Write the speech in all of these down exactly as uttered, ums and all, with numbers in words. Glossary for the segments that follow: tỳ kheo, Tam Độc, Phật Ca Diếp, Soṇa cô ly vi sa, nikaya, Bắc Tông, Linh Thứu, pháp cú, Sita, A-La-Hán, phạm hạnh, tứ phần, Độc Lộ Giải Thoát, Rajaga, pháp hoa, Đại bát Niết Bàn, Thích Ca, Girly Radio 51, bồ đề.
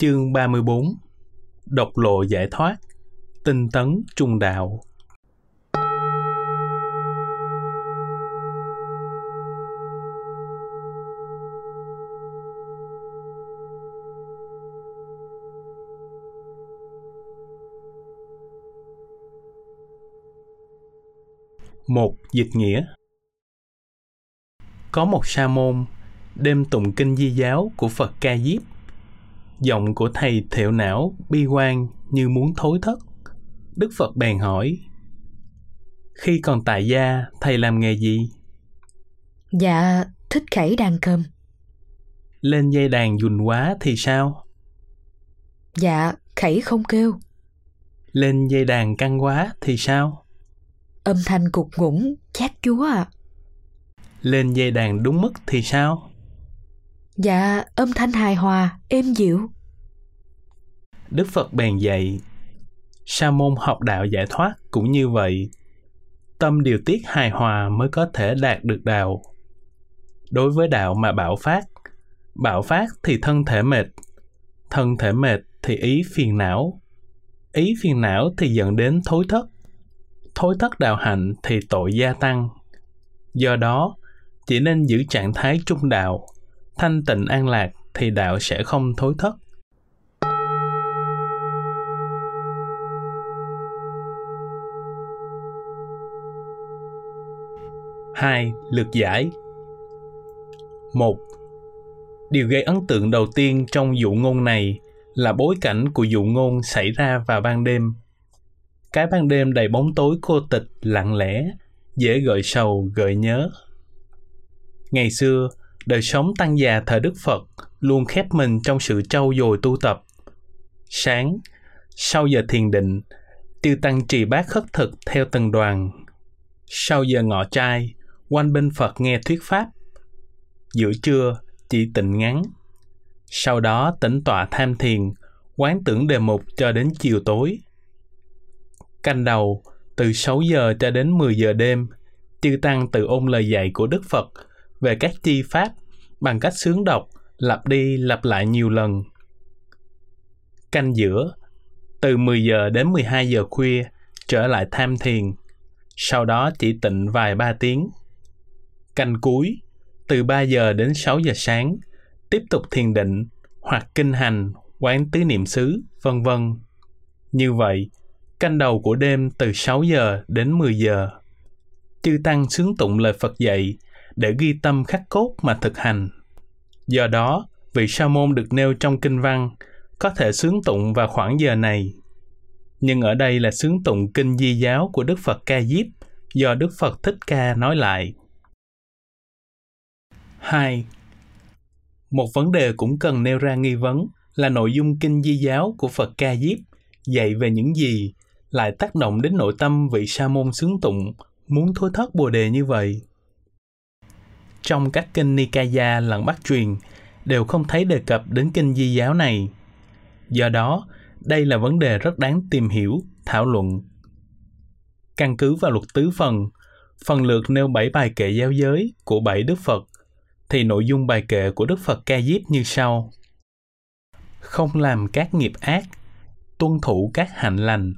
Chương ba mươi bốn. Độc lộ giải thoát, tinh tấn trung đạo. Một dịch nghĩa. Có một sa môn đêm tụng kinh Di giáo của Phật Ca Diếp, giọng của thầy thẹo não bi quan như muốn thối thất. Đức Phật bèn hỏi: khi còn tại gia thầy làm nghề gì? Dạ thích khẩy đàn cầm. Lên dây đàn dùn quá thì sao? Dạ khẩy không kêu. Lên dây đàn căng quá thì sao? Âm thanh cục ngủng chát chúa ạ. À. Lên dây đàn đúng mức thì sao? Dạ, âm thanh hài hòa, êm dịu. Đức Phật bèn dạy, sa môn học đạo giải thoát cũng như vậy. Tâm điều tiết hài hòa mới có thể đạt được đạo. Đối với đạo mà bạo phát, bạo phát thì thân thể mệt, thân thể mệt thì ý phiền não, ý phiền não thì dẫn đến thối thất, thối thất đạo hạnh thì tội gia tăng. Do đó, chỉ nên giữ trạng thái trung đạo, thanh tịnh an lạc thì đạo sẽ không thối thất. Hai. Lược giải. Một. Điều gây ấn tượng đầu tiên trong dụ ngôn này là bối cảnh của dụ ngôn xảy ra vào ban đêm. Cái ban đêm đầy bóng tối cô tịch, lặng lẽ, dễ gợi sầu, gợi nhớ. Ngày xưa, đời sống tăng già thời Đức Phật luôn khép mình trong sự trau dồi tu tập. Sáng, sau giờ thiền định, tiêu tăng trì bát khất thực theo từng đoàn. Sau giờ ngọ trai, quanh bên Phật nghe thuyết pháp. Giữa trưa, chỉ tịnh ngắn. Sau đó tĩnh tọa tham thiền, quán tưởng đề mục cho đến chiều tối. Canh đầu, từ sáu giờ cho đến mười giờ đêm, chư tăng tự ôn lời dạy của Đức Phật về các chi pháp bằng cách xướng đọc, lặp đi lặp lại nhiều lần. Canh giữa, từ mười giờ đến mười hai giờ khuya, trở lại tham thiền, sau đó chỉ tịnh vài ba tiếng. Canh cuối, từ ba giờ đến sáu giờ sáng, tiếp tục thiền định, hoặc kinh hành, quán tứ niệm xứ, vân vân. Như vậy, canh đầu của đêm từ sáu giờ đến mười giờ. Chư tăng xướng tụng lời Phật dạy để ghi tâm khắc cốt mà thực hành. Do đó, vị sa môn được nêu trong kinh văn có thể xướng tụng vào khoảng giờ này. Nhưng ở đây là xướng tụng kinh Di giáo của Đức Phật Ca Diếp do Đức Phật Thích Ca nói lại. Hai. Một vấn đề cũng cần nêu ra nghi vấn là nội dung kinh Di giáo của Phật Ca Diếp dạy về những gì lại tác động đến nội tâm vị sa môn xướng tụng muốn thối thất bồ đề như vậy. Trong các kinh Nikaya lẫn Bắc truyền đều không thấy đề cập đến kinh Di giáo này. Do đó, đây là vấn đề rất đáng tìm hiểu, thảo luận. Căn cứ vào luật tứ phần, phần lược nêu bảy bài kệ giáo giới của bảy Đức Phật, thì nội dung bài kệ của Đức Phật Ca Diếp như sau: không làm các nghiệp ác, tuân thủ các hạnh lành,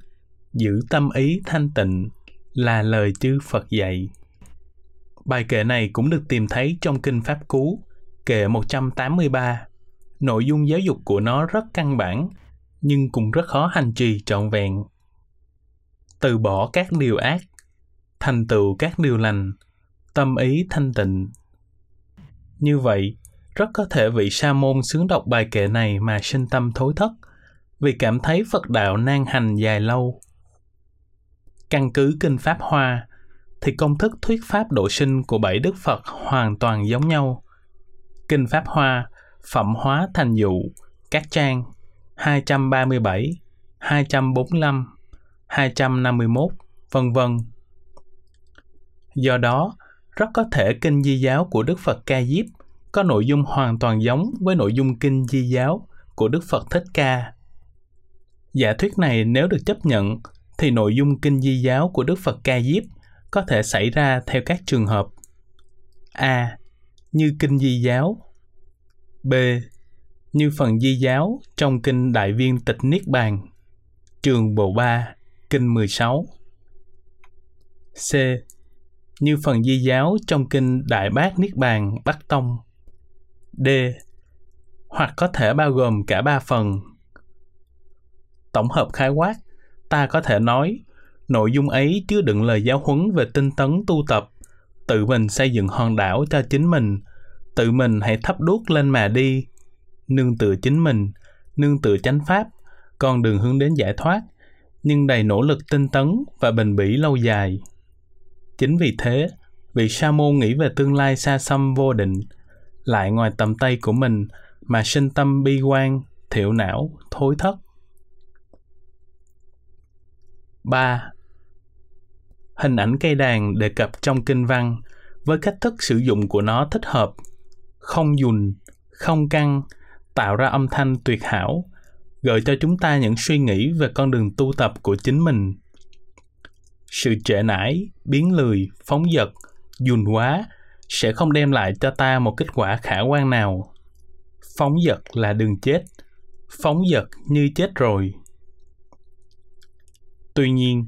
giữ tâm ý thanh tịnh là lời chư Phật dạy. Bài kệ này cũng được tìm thấy trong kinh Pháp Cú, kệ một trăm tám mươi ba. Nội dung giáo dục của nó rất căn bản, nhưng cũng rất khó hành trì trọn vẹn. Từ bỏ các điều ác, thành tựu các điều lành, tâm ý thanh tịnh. Như vậy, rất có thể vị sa môn xướng đọc bài kệ này mà sinh tâm thối thất, vì cảm thấy Phật đạo nan hành dài lâu. Căn cứ kinh Pháp Hoa, thì công thức thuyết pháp độ sinh của bảy Đức Phật hoàn toàn giống nhau. Kinh Pháp Hoa phẩm hóa thành dụ các trang hai trăm ba mươi bảy, hai trăm bốn mươi lăm, hai trăm năm mươi mốt, vân vân. Do đó, rất có thể kinh Di giáo của Đức Phật Ca Diếp có nội dung hoàn toàn giống với nội dung kinh Di giáo của Đức Phật Thích Ca. Giả thuyết này nếu được chấp nhận, thì nội dung kinh Di giáo của Đức Phật Ca Diếp có thể xảy ra theo các trường hợp: A. Như kinh Di giáo. B. như phần Di giáo trong kinh Đại Viên Tịch Niết Bàn, trường bộ ba, kinh mười sáu. C. Như phần Di giáo trong kinh Đại Bát Niết Bàn Bắc Tông. D. Hoặc có thể bao gồm cả ba phần. Tổng hợp khái quát, ta có thể nói nội dung ấy chứa đựng lời giáo huấn về tinh tấn tu tập, tự mình xây dựng hòn đảo cho chính mình, tự mình hãy thắp đuốc lên mà đi, nương tựa chính mình, nương tựa chánh pháp, con đường hướng đến giải thoát, nhưng đầy nỗ lực tinh tấn và bền bỉ lâu dài. Chính vì thế, vị sa môn nghĩ về tương lai xa xăm vô định, lại ngoài tầm tay của mình mà sinh tâm bi quan, thiểu não, thối thất. ba. Hình ảnh cây đàn đề cập trong kinh văn với cách thức sử dụng của nó thích hợp, không dùn, không căng, tạo ra âm thanh tuyệt hảo, gợi cho chúng ta những suy nghĩ về con đường tu tập của chính mình. Sự trễ nải, biến lười, phóng dật, dùn quá sẽ không đem lại cho ta một kết quả khả quan nào. Phóng dật là đường chết, phóng dật như chết rồi. Tuy nhiên,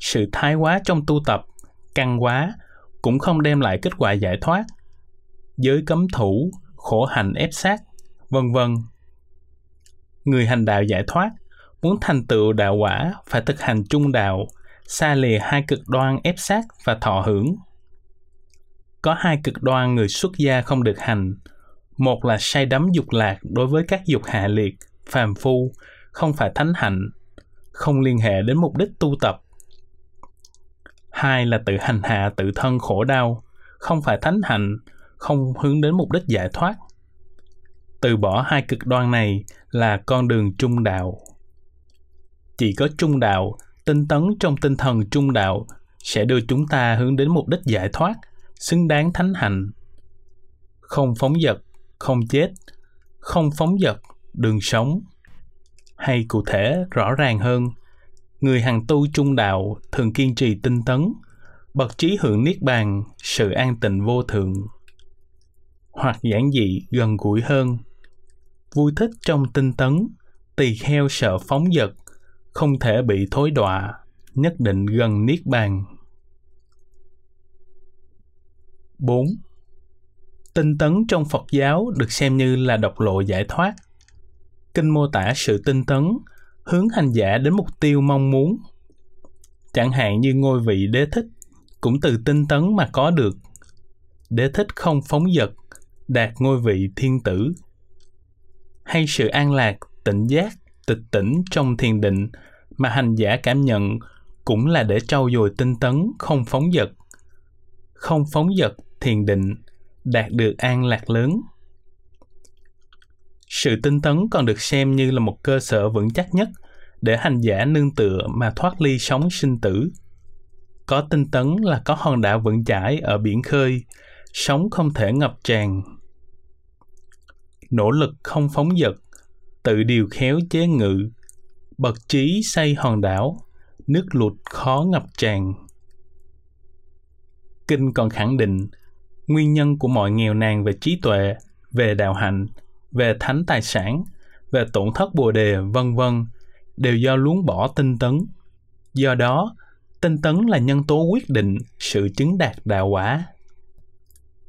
sự thái quá trong tu tập, căng quá cũng không đem lại kết quả giải thoát. Giới cấm thủ, khổ hạnh ép sát, vân vân. Người hành đạo giải thoát, muốn thành tựu đạo quả phải thực hành trung đạo, xa lìa hai cực đoan ép sát và thọ hưởng. Có hai cực đoan người xuất gia không được hành. Một là say đắm dục lạc đối với các dục hạ liệt, phàm phu, không phải thánh hạnh, không liên hệ đến mục đích tu tập. Hai là tự hành hạ tự thân khổ đau, không phải thánh hạnh, không hướng đến mục đích giải thoát. Từ bỏ hai cực đoan này là con đường trung đạo. Chỉ có trung đạo, tinh tấn trong tinh thần trung đạo sẽ đưa chúng ta hướng đến mục đích giải thoát, xứng đáng thánh hạnh. Không phóng dật, không chết, không phóng dật, đường sống. Hay cụ thể rõ ràng hơn, người hằng tu trung đạo thường kiên trì tinh tấn, bậc trí hưởng niết bàn, sự an tịnh vô thượng. Hoặc giản dị gần gũi hơn, vui thích trong tinh tấn, tỳ kheo sợ phóng dật, không thể bị thối đọa, nhất định gần niết bàn. bốn. Tinh tấn trong Phật giáo được xem như là độc lộ giải thoát. Kinh mô tả sự tinh tấn, hướng hành giả đến mục tiêu mong muốn. Chẳng hạn như ngôi vị đế thích, cũng từ tinh tấn mà có được. Đế thích không phóng dật, đạt ngôi vị thiên tử. Hay sự an lạc, tỉnh giác, tịch tỉnh trong thiền định mà hành giả cảm nhận cũng là để trau dồi tinh tấn không phóng dật. Không phóng dật, thiền định, đạt được an lạc lớn. Sự tinh tấn còn được xem như là một cơ sở vững chắc nhất để hành giả nương tựa mà thoát ly sóng sinh tử. Có tinh tấn là có hòn đảo vững chãi ở biển khơi, sóng không thể ngập tràn. Nỗ lực không phóng dật, tự điều khéo chế ngự, bậc trí xây hòn đảo, nước lụt khó ngập tràn. Kinh còn khẳng định nguyên nhân của mọi nghèo nàn về trí tuệ, về đạo hạnh, về thánh tài sản, về tổn thất bồ đề, vân vân đều do luống bỏ tinh tấn. Do đó, tinh tấn là nhân tố quyết định sự chứng đạt đạo quả.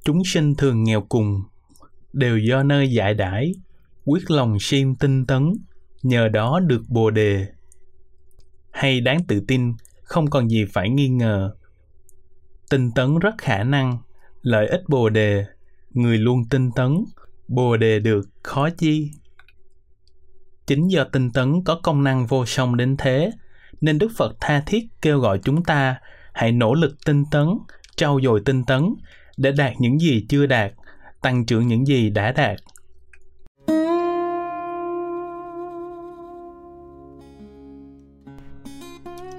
Chúng sinh thường nghèo cùng, đều do nơi giải đãi, quyết lòng siêng tinh tấn, nhờ đó được bồ đề. Hay đáng tự tin, không còn gì phải nghi ngờ. Tinh tấn rất khả năng, lợi ích bồ đề, người luôn tinh tấn, bồ đề được khó chi. Chính do tinh tấn có công năng vô song đến thế, nên Đức Phật tha thiết kêu gọi chúng ta hãy nỗ lực tinh tấn, trau dồi tinh tấn để đạt những gì chưa đạt, tăng trưởng những gì đã đạt.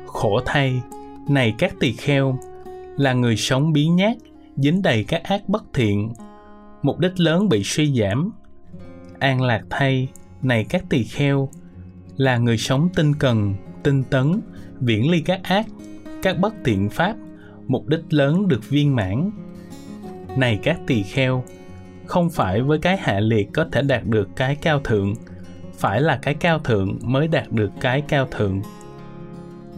Khổ thay, này các tỳ kheo, là người sống biến nhát, dính đầy các ác bất thiện, mục đích lớn bị suy giảm. An lạc thay, này các tỳ kheo, là người sống tinh cần, tinh tấn, viễn ly các ác, các bất thiện pháp, mục đích lớn được viên mãn. Này các tỳ kheo, không phải với cái hạ liệt có thể đạt được cái cao thượng, phải là cái cao thượng mới đạt được cái cao thượng.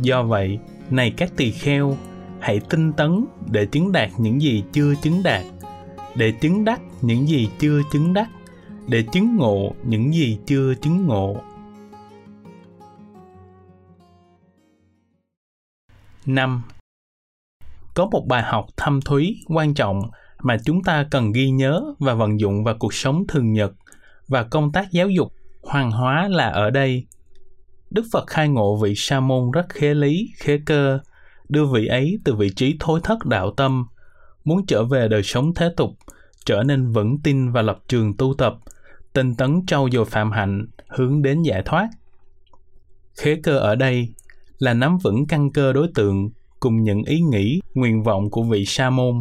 Do vậy, này các tỳ kheo, hãy tinh tấn để chứng đạt những gì chưa chứng đạt, để chứng đắc những gì chưa chứng đắc, để chứng ngộ những gì chưa chứng ngộ. năm. Có một bài học thâm thúy, quan trọng mà chúng ta cần ghi nhớ và vận dụng vào cuộc sống thường nhật và công tác giáo dục, hoàng hóa là ở đây. Đức Phật khai ngộ vị sa môn rất khế lý, khế cơ, đưa vị ấy từ vị trí thối thất đạo tâm, muốn trở về đời sống thế tục, trở nên vững tin và lập trường tu tập, tinh tấn trau dồi phạm hạnh, hướng đến giải thoát. Khế cơ ở đây là nắm vững căn cơ đối tượng cùng những ý nghĩ, nguyện vọng của vị sa môn.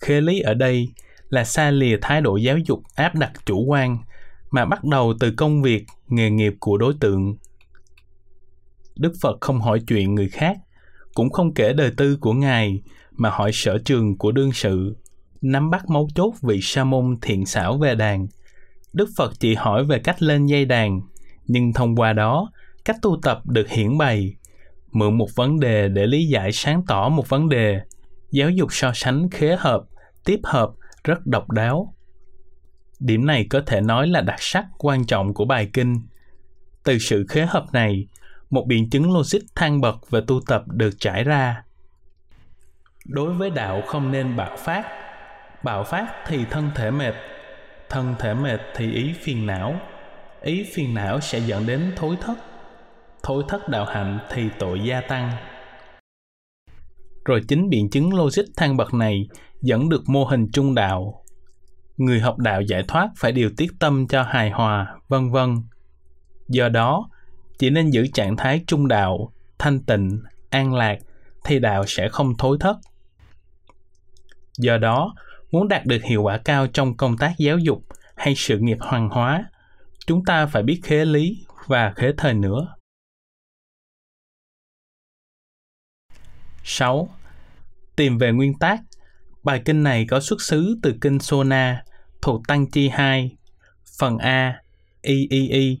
Khế lý ở đây là xa lìa thái độ giáo dục áp đặt chủ quan, mà bắt đầu từ công việc, nghề nghiệp của đối tượng. Đức Phật không hỏi chuyện người khác, cũng không kể đời tư của Ngài, mà hỏi sở trường của đương sự, nắm bắt mấu chốt vị sa môn thiện xảo về đàn. Đức Phật chỉ hỏi về cách lên dây đàn, nhưng thông qua đó, cách tu tập được hiển bày, mượn một vấn đề để lý giải sáng tỏ một vấn đề, giáo dục so sánh khế hợp, tiếp hợp rất độc đáo. Điểm này có thể nói là đặc sắc quan trọng của bài kinh. Từ sự khế hợp này, một biện chứng logic thang bậc về tu tập được trải ra. Đối với đạo không nên bạo phát. Bạo phát thì thân thể mệt. Thân thể mệt thì ý phiền não. Ý phiền não sẽ dẫn đến thối thất. Thối thất đạo hạnh thì tội gia tăng. Rồi chính biện chứng logic thang bậc này dẫn được mô hình trung đạo. Người học đạo giải thoát phải điều tiết tâm cho hài hòa, vân vân. Do đó, chỉ nên giữ trạng thái trung đạo, thanh tịnh, an lạc, thì đạo sẽ không thối thất. Do đó, muốn đạt được hiệu quả cao trong công tác giáo dục hay sự nghiệp hoàng hóa, chúng ta phải biết khế lý và khế thời nữa. sáu. Tìm về nguyên tác. Bài kinh này có xuất xứ từ kinh Soṇa thuộc Tăng Chi hai, phần A, ba trăm bảy mươi tư,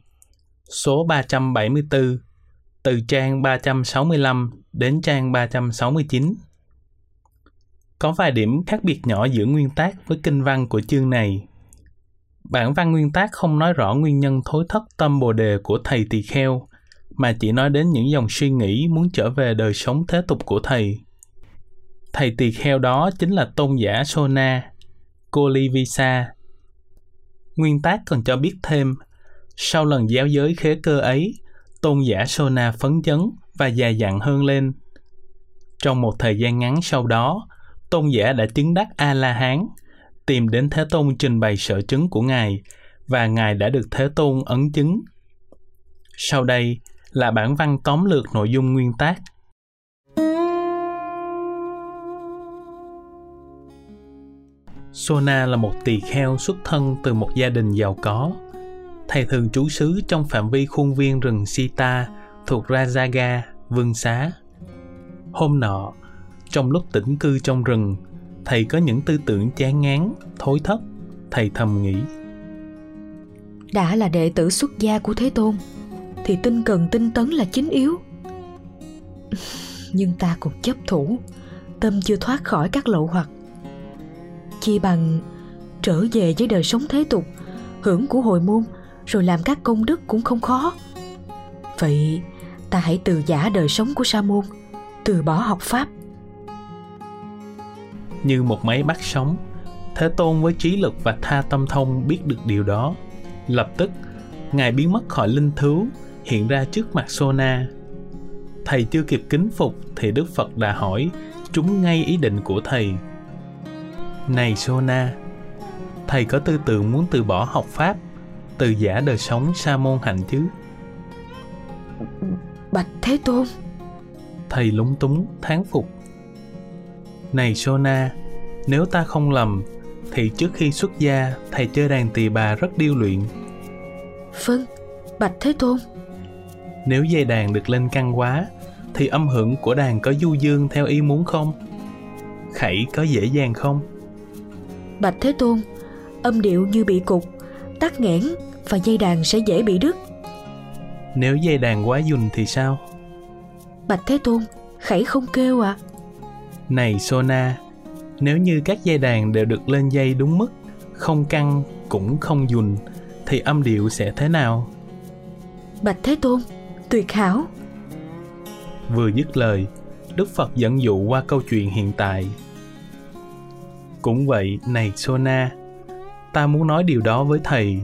số ba trăm bảy mươi tư, từ trang ba trăm sáu mươi lăm đến trang ba trăm sáu mươi chín. Có vài điểm khác biệt nhỏ giữa nguyên tác với kinh văn của chương này. Bản văn nguyên tác không nói rõ nguyên nhân thối thất tâm bồ đề của thầy tỳ kheo, mà chỉ nói đến những dòng suy nghĩ muốn trở về đời sống thế tục của thầy. Thầy tỳ kheo đó chính là tôn giả Soṇa cô ly vi sa. Nguyên tác còn cho biết thêm, sau lần giáo giới khế cơ ấy, tôn giả Soṇa phấn chấn và già dặn hơn lên. Trong một thời gian ngắn sau đó, tôn giả đã chứng đắc A-La-Hán, tìm đến Thế Tôn trình bày sở chứng của Ngài, và Ngài đã được Thế Tôn ấn chứng. Sau đây là bản văn tóm lược nội dung nguyên tác. Soṇa là một tỳ kheo xuất thân từ một gia đình giàu có. Thầy thường trú xứ trong phạm vi khuôn viên rừng Sita thuộc Rajaga, Vương Xá. Hôm nọ, trong lúc tĩnh cư trong rừng, thầy có những tư tưởng chán ngán, thối thất. Thầy thầm nghĩ: đã là đệ tử xuất gia của Thế Tôn thì tinh cần tinh tấn là chính yếu. Nhưng ta còn chấp thủ, tâm chưa thoát khỏi các lậu hoặc, chi bằng trở về với đời sống thế tục, hưởng của hồi môn, rồi làm các công đức cũng không khó. Vậy ta hãy từ giả đời sống của sa môn, từ bỏ học pháp. Như một máy bắt sóng, Thế Tôn với trí lực và tha tâm thông biết được điều đó. Lập tức, Ngài biến mất khỏi linh thứu, hiện ra trước mặt Soṇa. Thầy chưa kịp kính phục thì Đức Phật đã hỏi, trúng ngay ý định của thầy. Này Soṇa, thầy có tư tưởng muốn từ bỏ học pháp, từ giả đời sống sa môn hạnh chứ? Bạch Thế Tôn, thầy lúng túng thán phục. Này Soṇa, nếu ta không lầm thì trước khi xuất gia, thầy chơi đàn tỳ bà rất điêu luyện. Vâng, bạch Thế Tôn. Nếu dây đàn được lên căng quá thì âm hưởng của đàn có du dương theo ý muốn không? Khẩy có dễ dàng không? Bạch Thế Tôn, âm điệu như bị cục, tắc nghẽn và dây đàn sẽ dễ bị đứt. Nếu dây đàn quá dùn thì sao? Bạch Thế Tôn, khẩy không kêu ạ. À? Này Soṇa, nếu như các dây đàn đều được lên dây đúng mức, không căng cũng không dùn, thì âm điệu sẽ thế nào? Bạch Thế Tôn, tuyệt hảo. Vừa dứt lời, Đức Phật dẫn dụ qua câu chuyện hiện tại. Cũng vậy, này Soṇa, ta muốn nói điều đó với thầy.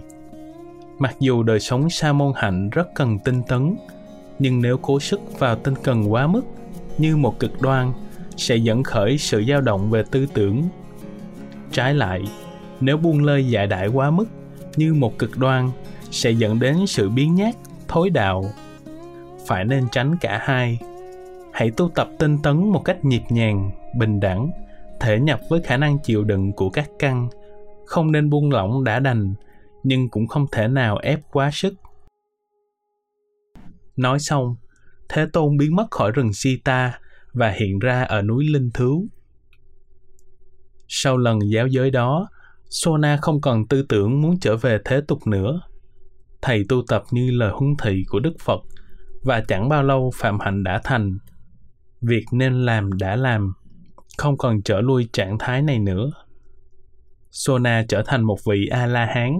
Mặc dù đời sống sa môn hạnh rất cần tinh tấn, nhưng nếu cố sức vào tinh cần quá mức, như một cực đoan, sẽ dẫn khởi sự dao động về tư tưởng. Trái lại, nếu buông lơi dạ đãi quá mức, như một cực đoan, sẽ dẫn đến sự biến nhát, thối đạo. Phải nên tránh cả hai. Hãy tu tập tinh tấn một cách nhịp nhàng, bình đẳng, thể nhập với khả năng chịu đựng của các căn. Không nên buông lỏng đã đành, nhưng cũng không thể nào ép quá sức. Nói xong, Thế Tôn biến mất khỏi rừng Sita và hiện ra ở núi Linh Thứu. Sau lần giáo giới đó, Soṇa không còn tư tưởng muốn trở về thế tục nữa. Thầy tu tập như lời huấn thị của Đức Phật, và chẳng bao lâu phạm hạnh đã thành. Việc nên làm đã làm, không còn trở lui trạng thái này nữa. Soṇa trở thành một vị A-La-Hán.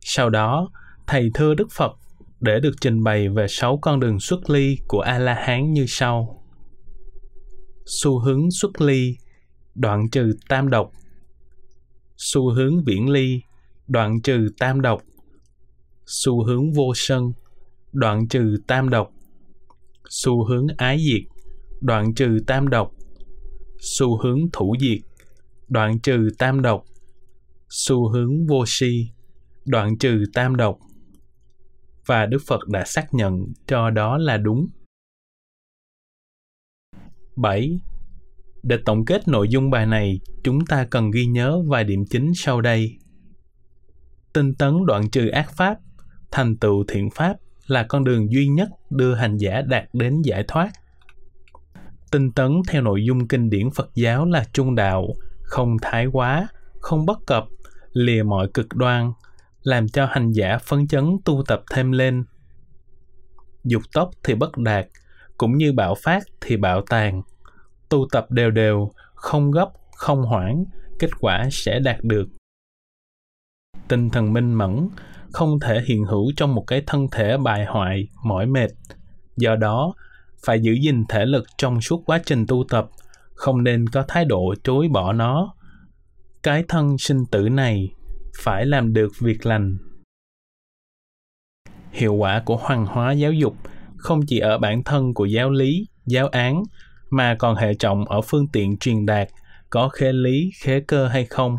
Sau đó, thầy thưa Đức Phật để được trình bày về sáu con đường xuất ly của A-La-Hán như sau. Xu hướng xuất ly, đoạn trừ tam độc. Xu hướng viễn ly, đoạn trừ tam độc. Xu hướng vô sân, đoạn trừ tam độc. Xu hướng ái diệt, đoạn trừ tam độc. Xu hướng thủ diệt, đoạn trừ tam độc. Xu hướng vô si, đoạn trừ tam độc. Và Đức Phật đã xác nhận cho đó là đúng. bảy. Để tổng kết nội dung bài này, chúng ta cần ghi nhớ vài điểm chính sau đây. Tinh tấn đoạn trừ ác pháp, thành tựu thiện pháp là con đường duy nhất đưa hành giả đạt đến giải thoát. Tinh tấn theo nội dung kinh điển Phật giáo là trung đạo, không thái quá, không bất cập, lìa mọi cực đoan, làm cho hành giả phấn chấn tu tập thêm lên. Dục tốc thì bất đạt, cũng như bạo phát thì bạo tàn. Tu tập đều đều, không gấp, không hoãn, kết quả sẽ đạt được. Tinh thần minh mẫn không thể hiện hữu trong một cái thân thể bại hoại, mỏi mệt. Do đó, phải giữ gìn thể lực trong suốt quá trình tu tập, không nên có thái độ chối bỏ nó. Cái thân sinh tử này phải làm được việc lành. Hiệu quả của hoằng hóa giáo dục không chỉ ở bản thân của giáo lý, giáo án, mà còn hệ trọng ở phương tiện truyền đạt, có khế lý, khế cơ hay không.